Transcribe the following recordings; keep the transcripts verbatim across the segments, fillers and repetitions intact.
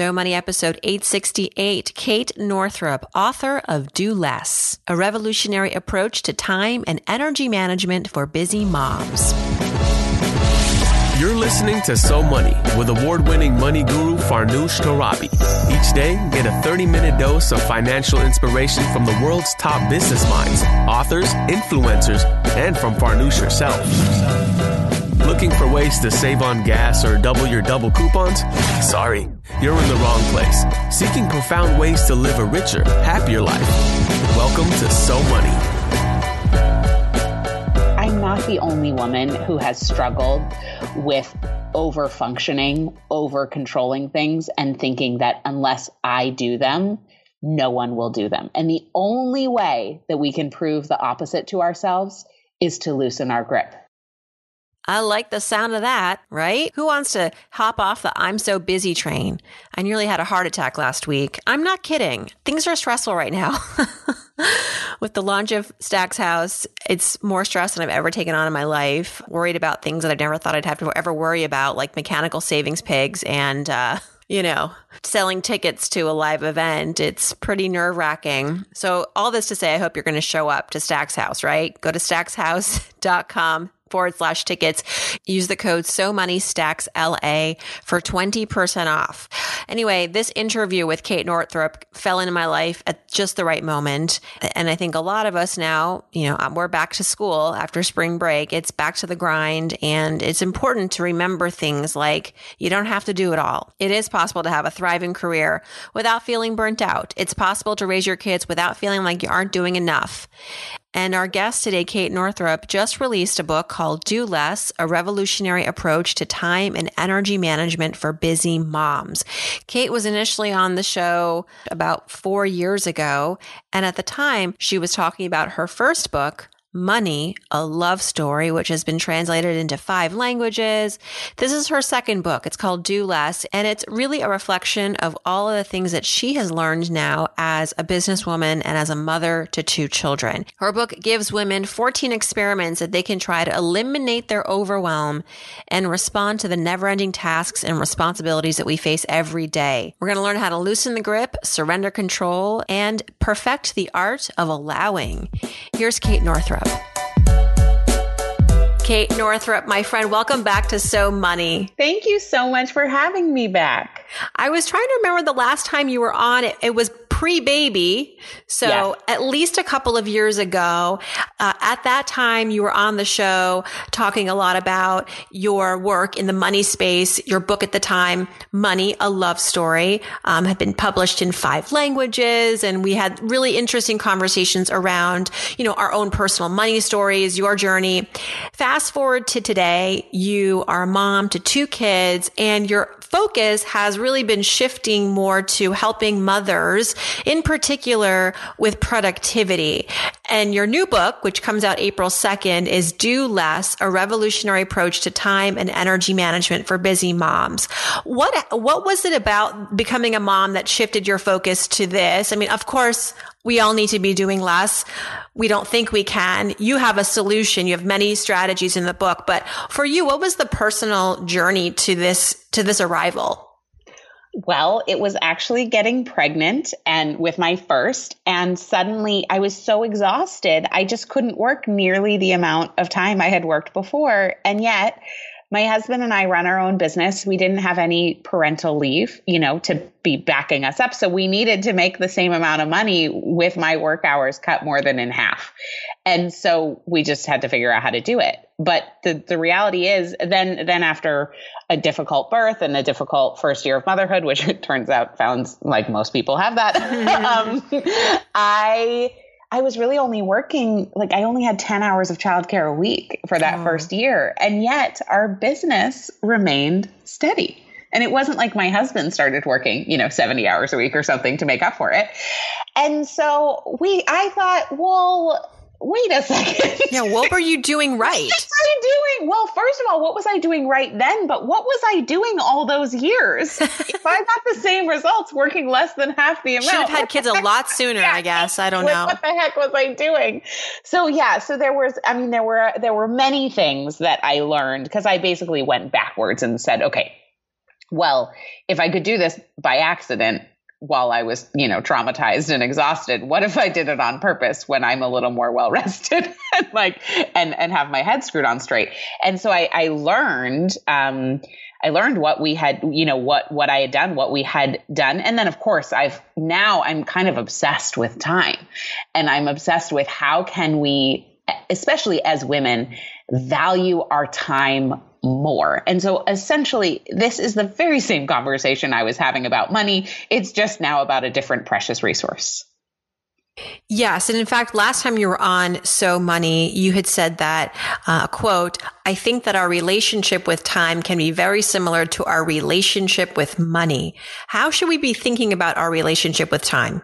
So Money episode eight sixty-eight, Kate Northrup, author of Do Less, a revolutionary approach to time and energy management for busy moms. You're listening to So Money with award-winning money guru Farnoosh Torabi. Each day, get a thirty-minute dose of financial inspiration from the world's top business minds, authors, influencers, and from Farnoosh herself. Looking for ways to save on gas or double your double coupons? Sorry, you're in the wrong place. Seeking profound ways to live a richer, happier life. Welcome to So Money. Not the only woman who has struggled with over functioning, over controlling things, and thinking that unless I do them, no one will do them. And the only way that we can prove the opposite to ourselves is to loosen our grip. I like the sound of that, right? Who wants to hop off the I'm so busy train? I nearly had a heart attack last week. I'm not kidding. Things are stressful right now. With the launch of Stacks House, it's more stress than I've ever taken on in my life. Worried about things that I never thought I'd have to ever worry about, like mechanical savings pigs and, uh, you know, selling tickets to a live event. It's pretty nerve-wracking. So all this to say, I hope you're going to show up to Stacks House, right? Go to Stacks House dot com. forward slash tickets. Use the code SOMONEYSTACKSLA for twenty percent off. Anyway, this interview with Kate Northrup fell into my life at just the right moment. And I think a lot of us now, you know, we're back to school after spring break. It's back to the grind. And it's important to remember things like you don't have to do it all. It is possible to have a thriving career without feeling burnt out. It's possible to raise your kids without feeling like you aren't doing enough. And our guest today, Kate Northrup, just released a book called Do Less, a revolutionary approach to time and energy management for busy moms. Kate was initially on the show about four years ago. And at the time, she was talking about her first book, Money, a Love Story, which has been translated into five languages. This is her second book. It's called Do Less, and it's really a reflection of all of the things that she has learned now as a businesswoman and as a mother to two children. Her book gives women fourteen experiments that they can try to eliminate their overwhelm and respond to the never-ending tasks and responsibilities that we face every day. We're going to learn how to loosen the grip, surrender control, and perfect the art of allowing. Here's Kate Northrup. Kate Northrup, my friend, welcome back to So Money. Thank you so much for having me back. I was trying to remember the last time you were on. It, it was pre-baby, so yes. At least a couple of years ago. Uh, at that time, you were on the show talking a lot about your work in the money space. Your book at the time, Money, a Love Story, um, had been published in five languages, and we had really interesting conversations around, you know, our own personal money stories, your journey. Fast forward to today, you are a mom to two kids, and your focus has really been shifting more to helping mothers, in particular with productivity. And your new book, which comes out April second, is Do Less, a revolutionary approach to time and energy management for busy moms. What, what was it about becoming a mom that shifted your focus to this? I mean, of course, we all need to be doing less. We don't think we can. You have a solution. You have many strategies in the book, but for you, what was the personal journey to this, to this arrival? Well, it was actually getting pregnant and with my first, and suddenly I was so exhausted. I just couldn't work nearly the amount of time I had worked before. And yet my husband and I run our own business. We didn't have any parental leave, you know, to be backing us up. So we needed to make the same amount of money with my work hours cut more than in half. And so we just had to figure out how to do it. But the, the reality is then, then after a difficult birth and a difficult first year of motherhood, which it turns out sounds like most people have that, um, I... I was really only working, like I only had ten hours of childcare a week for that oh. first year. And yet our business remained steady. And it wasn't like my husband started working, you know, seventy hours a week or something to make up for it. And so we, I thought, well, wait a second. Yeah, what were you doing right? What was I doing? Well, first of all, what was I doing right then? But what was I doing all those years? If I got the same results working less than half the amount. Should have had kids a lot sooner, yeah, I guess. I don't know. What the heck was I doing? So yeah, so there was, I mean, there were, there were many things that I learned because I basically went backwards and said, okay, well, if I could do this by accident while I was, you know, traumatized and exhausted, what if I did it on purpose when I'm a little more well rested and like, and, and have my head screwed on straight. And so I, I learned, um, I learned what we had, you know, what, what I had done, what we had done. And then of course I've, now I'm kind of obsessed with time, and I'm obsessed with how can we, especially as women, value our time more. And so essentially, this is the very same conversation I was having about money. It's just now about a different precious resource. Yes. And in fact, last time you were on So Money, you had said that, uh, quote, I think that our relationship with time can be very similar to our relationship with money. How should we be thinking about our relationship with time?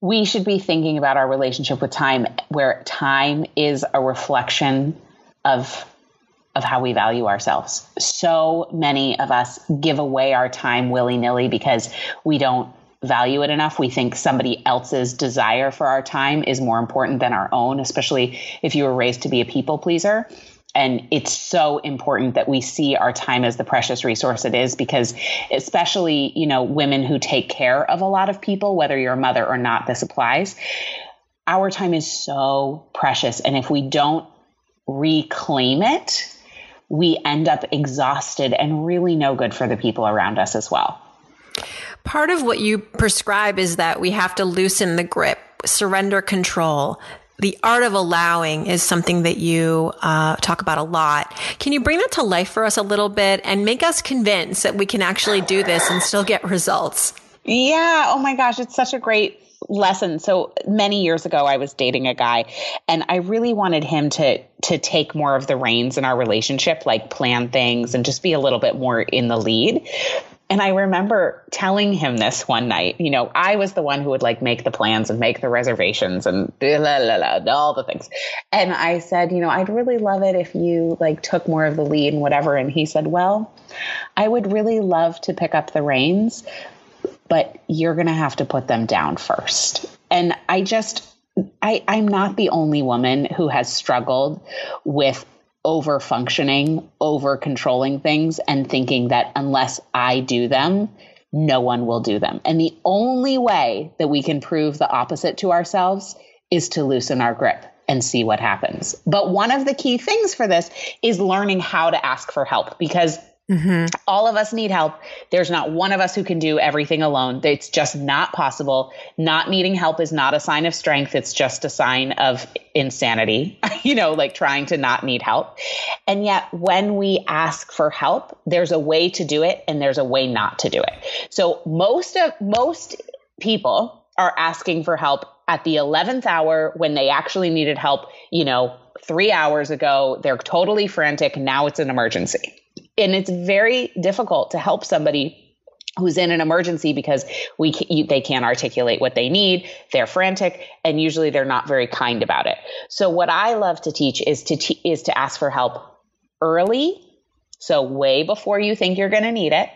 We should be thinking about our relationship with time, where time is a reflection of of how we value ourselves. So many of us give away our time willy-nilly because we don't value it enough. We think somebody else's desire for our time is more important than our own, especially if you were raised to be a people pleaser. And it's so important that we see our time as the precious resource it is, because especially, you know, women who take care of a lot of people, whether you're a mother or not, this applies. Our time is so precious. And if we don't reclaim it, we end up exhausted and really no good for the people around us as well. Part of what you prescribe is that we have to loosen the grip, surrender control. The art of allowing is something that you uh, talk about a lot. Can you bring that to life for us a little bit and make us convinced that we can actually do this and still get results? Yeah. Oh my gosh. It's such a great lesson. So many years ago, I was dating a guy, and I really wanted him to, to take more of the reins in our relationship, like plan things and just be a little bit more in the lead. And I remember telling him this one night, you know, I was the one who would like make the plans and make the reservations and blah, blah, blah, blah, all the things. And I said, you know, I'd really love it if you like took more of the lead and whatever. And he said, well, I would really love to pick up the reins, but you're going to have to put them down first. And I just, I, I'm not the only woman who has struggled with over functioning, over controlling things, and thinking that unless I do them, no one will do them. And the only way that we can prove the opposite to ourselves is to loosen our grip and see what happens. But one of the key things for this is learning how to ask for help, because mm-hmm. all of us need help. There's not one of us who can do everything alone. It's just not possible. Not needing help is not a sign of strength. It's just a sign of insanity, you know, like trying to not need help. And yet when we ask for help, there's a way to do it and there's a way not to do it. So most of most people are asking for help at the eleventh hour when they actually needed help, you know, three hours ago. They're totally frantic. Now it's an emergency. And it's very difficult to help somebody who's in an emergency because we they can't articulate what they need. They're frantic, and usually they're not very kind about it. So what I love to teach is to te- is to ask for help early, so way before you think you're going to need it,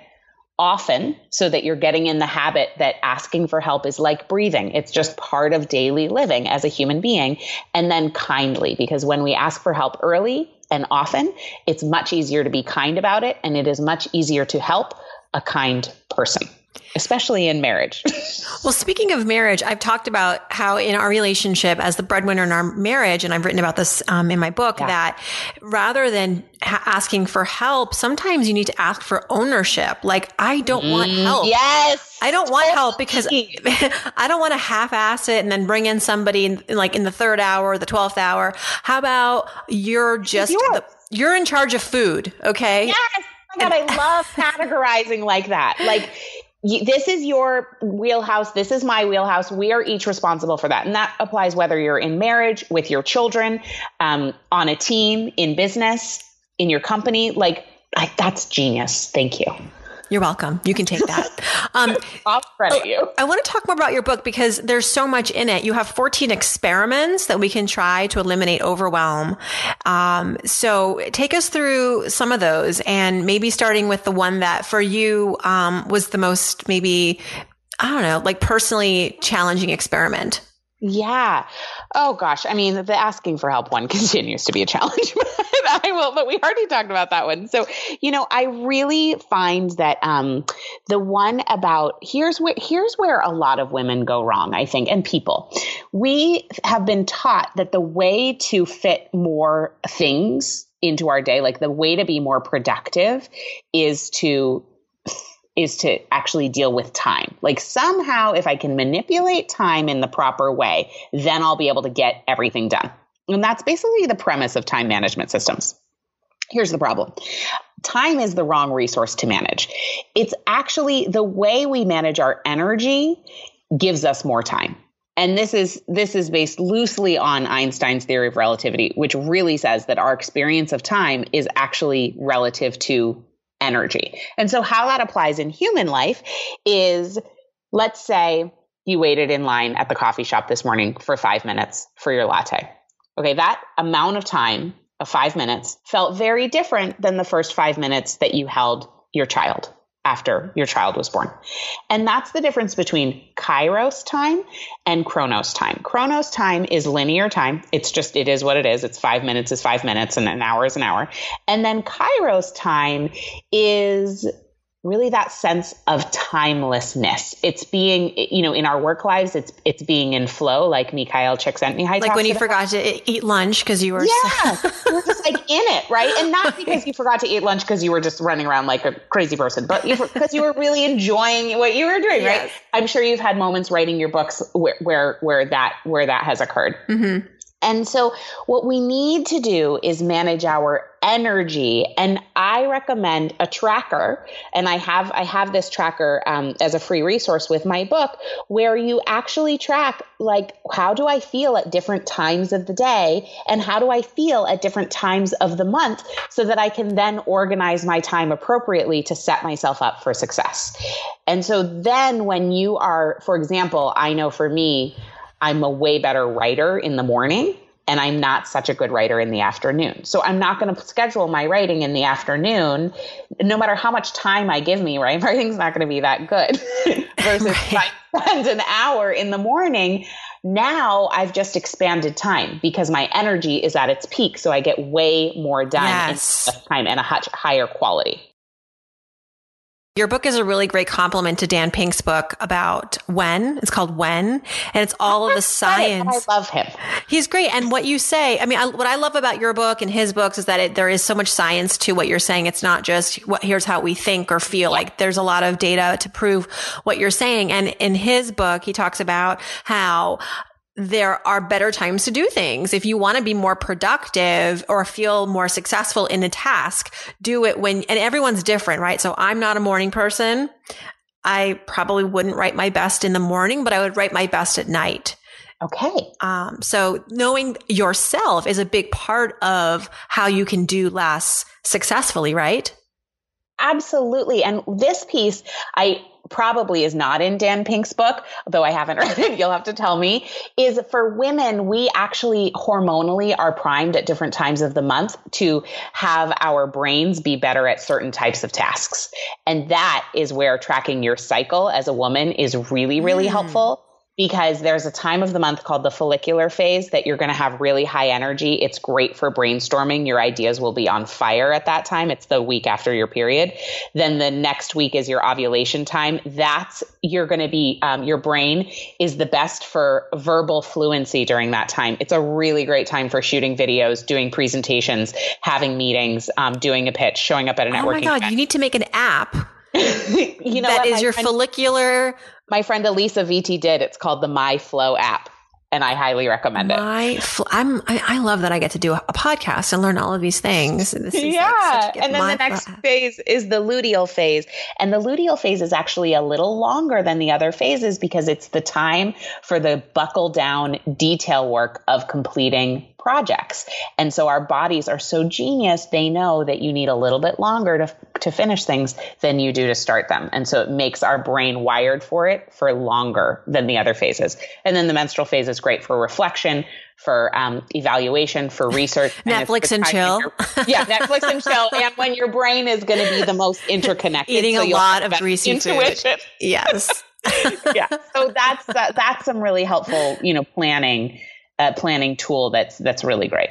often, so that you're getting in the habit that asking for help is like breathing. It's just part of daily living as a human being. And then kindly, because when we ask for help early and often, it's much easier to be kind about it, and it is much easier to help a kind person, especially in marriage. Well, speaking of marriage, I've talked about how in our relationship as the breadwinner in our marriage, and I've written about this um, in my book, yeah. that rather than ha- asking for help, sometimes you need to ask for ownership. Like, I don't mm, want help. Yes. I don't want help because I don't want to half-ass it and then bring in somebody in, like in the third hour, the twelfth hour. How about you're just, the, you're in charge of food. Okay. Yes. Oh my God, I love categorizing like that. Like, this is your wheelhouse. This is my wheelhouse. We are each responsible for that. And that applies whether you're in marriage, with your children, um, on a team, in business, in your company. Like, I, that's genius. Thank you. You're welcome. You can take that. Um, I'll credit you. I want to talk more about your book because there's so much in it. You have fourteen experiments that we can try to eliminate overwhelm. Um, so take us through some of those, and maybe starting with the one that for you um, was the most, maybe, I don't know, like personally challenging experiment. Yeah. Oh gosh. I mean, the asking for help one continues to be a challenge, but I will, but we already talked about that one. So, you know, I really find that, um, the one about here's where, here's where a lot of women go wrong, I think, and people, we have been taught that the way to fit more things into our day, like the way to be more productive is to is to actually deal with time. Like somehow if I can manipulate time in the proper way, then I'll be able to get everything done. And that's basically the premise of time management systems. Here's the problem. Time is the wrong resource to manage. It's actually the way we manage our energy gives us more time. And this is this is based loosely on Einstein's theory of relativity, which really says that our experience of time is actually relative to energy. And so how that applies in human life is, let's say you waited in line at the coffee shop this morning for five minutes for your latte. Okay, that amount of time of five minutes felt very different than the first five minutes that you held your child after your child was born. And that's the difference between Kairos time and Chronos time. Chronos time is linear time. It's just, it is what it is. It's five minutes is five minutes and an hour is an hour. And then Kairos time is really that sense of timelessness. It's being, you know, in our work lives, it's it's being in flow, like Mikhail Csikszentmihalyi. Like when you forgot to eat lunch because you were yeah, so- you were just like in it, right? And not because you forgot to eat lunch because you were just running around like a crazy person, but because you, you were really enjoying what you were doing, yes. Right? I'm sure you've had moments writing your books where where, where that where that has occurred. Mm-hmm. And so what we need to do is manage our energy. And I recommend a tracker. And I have, I have this tracker, um, as a free resource with my book, where you actually track, like, how do I feel at different times of the day? And how do I feel at different times of the month, so that I can then organize my time appropriately to set myself up for success. And so then when you are, for example, I know for me, I'm a way better writer in the morning, and I'm not such a good writer in the afternoon. So I'm not going to schedule my writing in the afternoon, no matter how much time I give me, right? Writing's not going to be that good versus right. I spend an hour in the morning. Now I've just expanded time because my energy is at its peak. So I get way more done yes. in less time and a h- higher quality. Your book is a really great compliment to Dan Pink's book about when. It's called When, and it's all of the science. I love him. He's great. And what you say, I mean, I, what I love about your book and his books is that it, there is so much science to what you're saying. It's not just what, here's how we think or feel. Yeah. Like there's a lot of data to prove what you're saying. And in his book, he talks about how there are better times to do things. If you want to be more productive or feel more successful in a task, do it when, and everyone's different, right? So I'm not a morning person. I probably wouldn't write my best in the morning, but I would write my best at night. Okay. Um, so knowing yourself is a big part of how you can do less successfully, right? Absolutely. And this piece, I probably is not in Dan Pink's book, although I haven't read it, you'll have to tell me, is for women, we actually hormonally are primed at different times of the month to have our brains be better at certain types of tasks. And that is where tracking your cycle as a woman is really, really mm. helpful. Because there's a time of the month called the follicular phase that you're going to have really high energy. It's great for brainstorming. Your ideas will be on fire at that time. It's the week after your period. Then the next week is your ovulation time. That's, you're going to be, um, your brain is the best for verbal fluency during that time. It's a really great time for shooting videos, doing presentations, having meetings, um, doing a pitch, showing up at a networking. Oh my God, event. You need to make an app. You know, that is your friend, follicular. My friend Elisa Vitti did. It's called the MyFlow app, and I highly recommend it. My, I'm, I, I love that I get to do a, a podcast and learn all of these things. This is yeah, like and then the next app. phase is the luteal phase, and the luteal phase is actually a little longer than the other phases because it's the time for the buckle down detail work of completing projects. And so our bodies are so genius. They know that you need a little bit longer to, to finish things than you do to start them. And so it makes our brain wired for it for longer than the other phases. And then the menstrual phase is great for reflection, for um, evaluation, for research. Netflix and, and chill. Your, yeah, Netflix and chill. And when your brain is going to be the most interconnected. Eating so a lot of greasy intuition. Food. Yes. Yeah. So that's, that, that's some really helpful, you know, planning, uh, planning tool. That's, that's really great.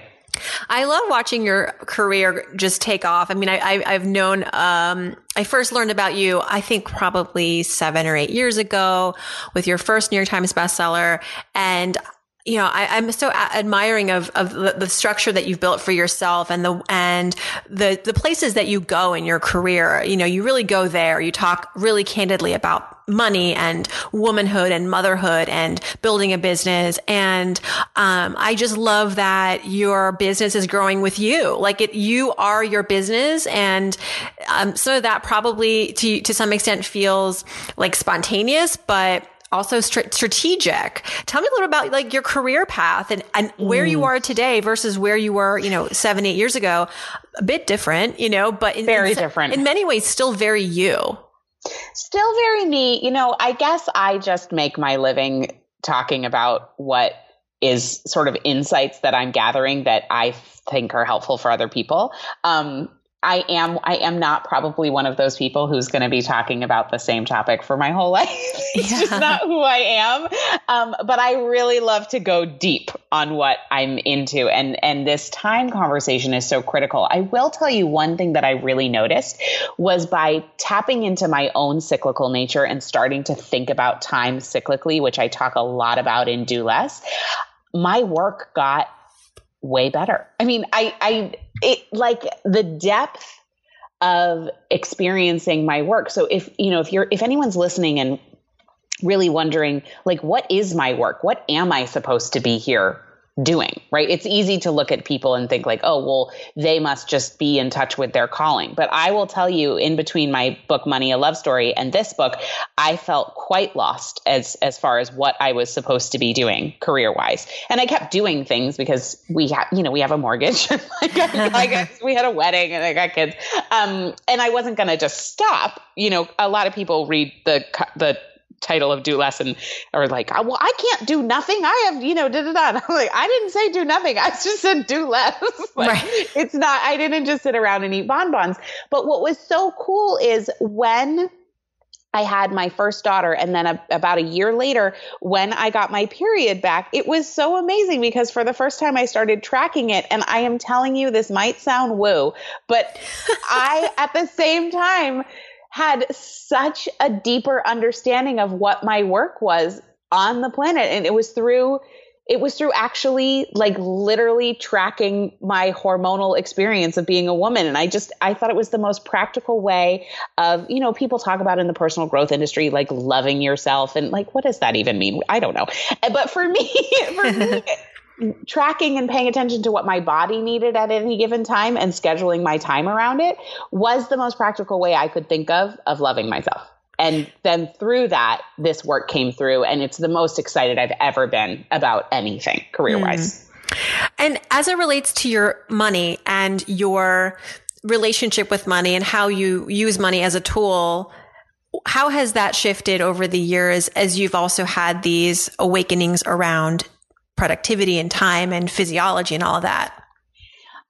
I love watching your career just take off. I mean, I, I, I've known, um, I first learned about you, I think probably seven or eight years ago with your first New York Times bestseller. And you know, I, I'm so admiring of, of the structure that you've built for yourself and the, and the, the places that you go in your career. You know, you really go there. You talk really candidly about money and womanhood and motherhood and building a business. And, um, I just love that your business is growing with you. Like it, you are your business. And, um, so that probably to, to some extent feels like spontaneous, but also st- strategic. Tell me a little about like your career path and, and where mm. you are today versus where you were, you know, seven, eight years ago. A bit different, you know, but in, very in, different. In many ways, still very you. Still very me. You know, I guess I just make my living talking about what is sort of insights that I'm gathering that I think are helpful for other people. Um, I am, I am not probably one of those people who's going to be talking about the same topic for my whole life. It's yeah. just not who I am. Um, but I really love to go deep on what I'm into. And, and this time conversation is so critical. I will tell you one thing that I really noticed was by tapping into my own cyclical nature and starting to think about time cyclically, which I talk a lot about in Do Less, my work got way better. I mean, I, I, it like the depth of experiencing my work. So if, you know, if you're, if anyone's listening and really wondering, like, what is my work? What am I supposed to be here doing? Right? It's easy to look at people and think like, oh, well, they must just be in touch with their calling. But I will tell you, in between my book, Money, a Love Story, and this book, I felt quite lost as, as far as what I was supposed to be doing career wise. And I kept doing things because we have, you know, we have a mortgage. like, like I, we had a wedding and I got kids. Um, and I wasn't going to just stop. You know, a lot of people read the, the, title of Do Less and are like, oh, well, I can't do nothing. I have, you know, da da da. I'm like, I didn't say do nothing. I just said do less. Like, right. It's not, I didn't just sit around and eat bonbons. But what was so cool is when I had my first daughter and then a, about a year later, when I got my period back, it was so amazing because for the first time I started tracking it. And I am telling you, this might sound woo, but I, at the same time, had such a deeper understanding of what my work was on the planet. And it was through, it was through actually like literally tracking my hormonal experience of being a woman. And I just, I thought it was the most practical way of, you know, people talk about in the personal growth industry, like loving yourself and like, what does that even mean? I don't know. But for me, for me, tracking and paying attention to what my body needed at any given time and scheduling my time around it was the most practical way I could think of, of loving myself. And then through that, this work came through, and it's the most excited I've ever been about anything career-wise. Mm. And as it relates to your money and your relationship with money and how you use money as a tool, how has that shifted over the years as you've also had these awakenings around productivity and time and physiology and all of that?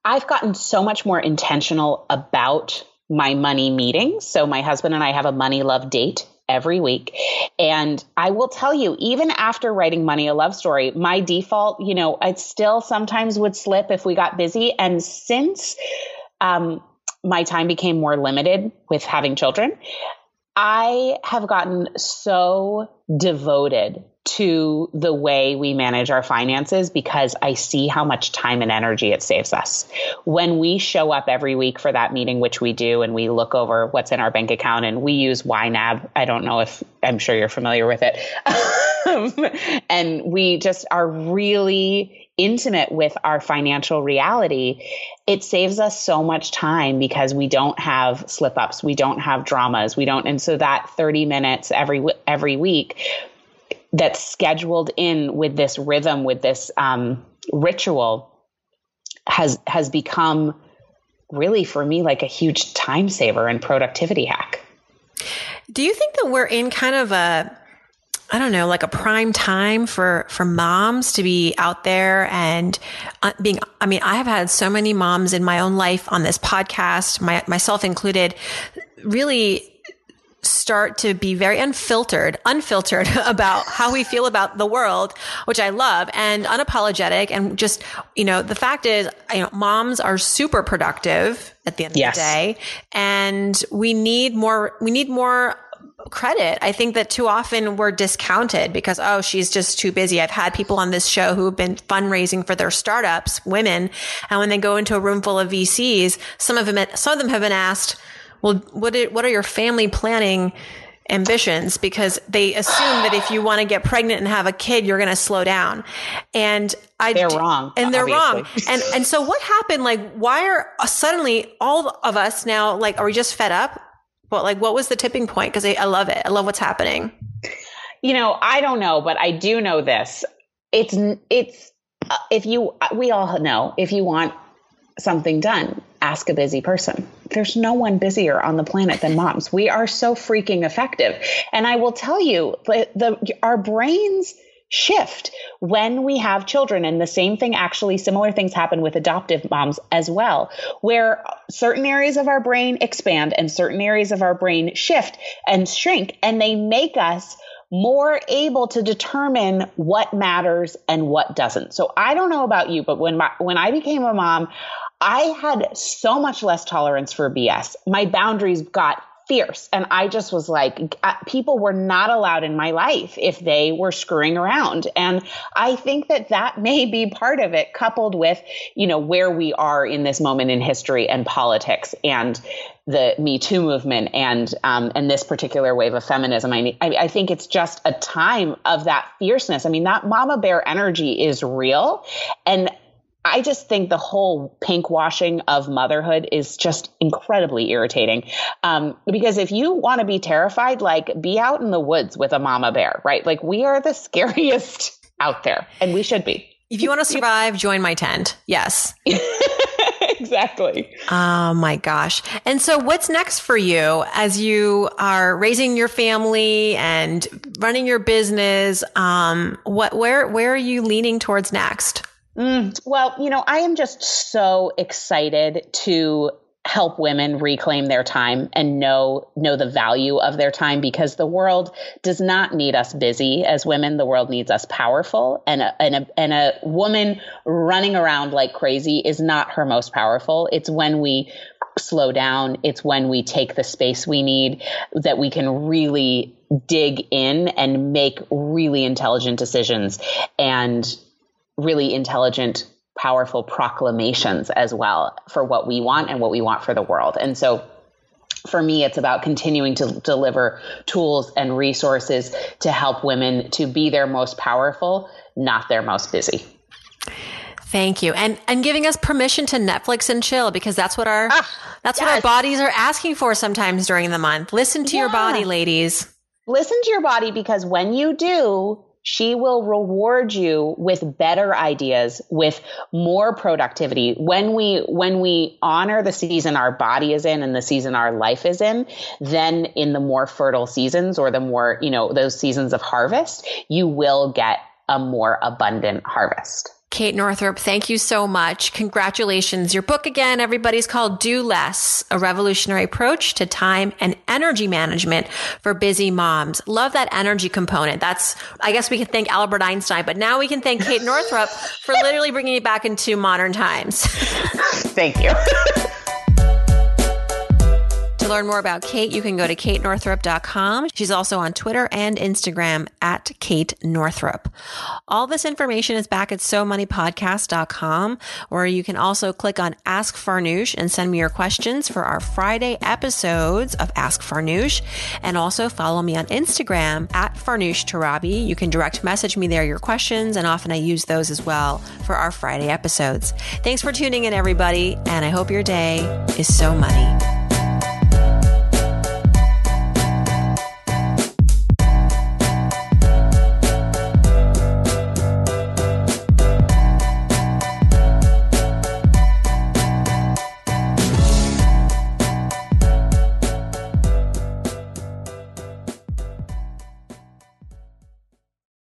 I've gotten so much more intentional about my money meetings. So my husband and I have a money love date every week. And I will tell you, even after writing Money, a Love Story, my default, you know, it still sometimes would slip if we got busy. And since um, my time became more limited with having children, I have gotten so devoted to the way we manage our finances because I see how much time and energy it saves us. When we show up every week for that meeting, which we do, and we look over what's in our bank account and we use Y N A B. I don't know if I'm sure you're familiar with it. And we just are really intimate with our financial reality. It saves us so much time because we don't have slip ups. We don't have dramas. We don't. And so that thirty minutes every, every week that's scheduled in with this rhythm, with this um, ritual has has become really, for me, like a huge time saver and productivity hack. Do you think that we're in kind of a, I don't know, like a prime time for, for moms to be out there and being, I mean, I have had so many moms in my own life on this podcast, my, myself included, really start to be very unfiltered, unfiltered about how we feel about the world, which I love, and unapologetic. And just, you know, the fact is, you know, moms are super productive at the end yes. of the day. And we need more, we need more credit. I think that too often we're discounted because, oh, she's just too busy. I've had people on this show who've been fundraising for their startups, women. And when they go into a room full of V Cs, some of them, some of them have been asked, well, what are, what are your family planning ambitions? Because they assume that if you want to get pregnant and have a kid, you're going to slow down. And I, they're wrong. And they're obviously. wrong. And, and so what happened? Like, why are suddenly all of us now, like, are we just fed up? Well, like, what was the tipping point? Because I, I love it. I love what's happening. You know, I don't know, but I do know this. It's, it's, uh, if you, we all know, if you want something done, ask a busy person. There's no one busier on the planet than moms. We are so freaking effective. And I will tell you, the, the our brains shift when we have children. And the same thing, actually, similar things happen with adoptive moms as well, where certain areas of our brain expand and certain areas of our brain shift and shrink. And they make us more able to determine what matters and what doesn't. So I don't know about you, but when my, when I became a mom, I had so much less tolerance for B S. My boundaries got fierce. And I just was like, people were not allowed in my life if they were screwing around. And I think that that may be part of it, coupled with, you know, where we are in this moment in history and politics and the Me Too movement and, um, and this particular wave of feminism. I, I, I think it's just a time of that fierceness. I mean, that mama bear energy is real. And I just think the whole pink washing of motherhood is just incredibly irritating. Um, because if you want to be terrified, like, be out in the woods with a mama bear, right? Like, we are the scariest out there, and we should be. If you want to survive, join my tent. Yes. Exactly. Oh my gosh. And so what's next for you as you are raising your family and running your business? Um, what, where, where are you leaning towards next? Mm, well, you know, I am just so excited to help women reclaim their time and know, know the value of their time, because the world does not need us busy as women. The world needs us powerful, and a, and a, and a woman running around like crazy is not her most powerful. It's when we slow down. It's when we take the space we need that we can really dig in and make really intelligent decisions and really intelligent, powerful proclamations as well for what we want and what we want for the world. And so for me, it's about continuing to deliver tools and resources to help women to be their most powerful, not their most busy. Thank you. And and giving us permission to Netflix and chill, because that's what our ah, that's yes. what our bodies are asking for sometimes during the month. Listen to yeah. your body, ladies. Listen to your body, because when you do, she will reward you with better ideas, with more productivity. When we, when we honor the season our body is in and the season our life is in, then in the more fertile seasons, or the more, you know, those seasons of harvest, you will get a more abundant harvest. Kate Northrup, thank you so much. Congratulations. Your book, again, everybody's called Do Less, A Revolutionary Approach to Time and Energy Management for Busy Moms. Love that energy component. That's, I guess we can thank Albert Einstein, but now we can thank Kate Northrup for literally bringing it back into modern times. Thank you. To learn more about Kate, you can go to kate northrup dot com. She's also on Twitter and Instagram at Kate Northrup. All this information is back at so money podcast dot com, where you can also click on Ask Farnoosh and send me your questions for our Friday episodes of Ask Farnoosh. And also follow me on Instagram at Farnoosh Torabi. You can direct message me there your questions, and often I use those as well for our Friday episodes. Thanks for tuning in, everybody, and I hope your day is so money.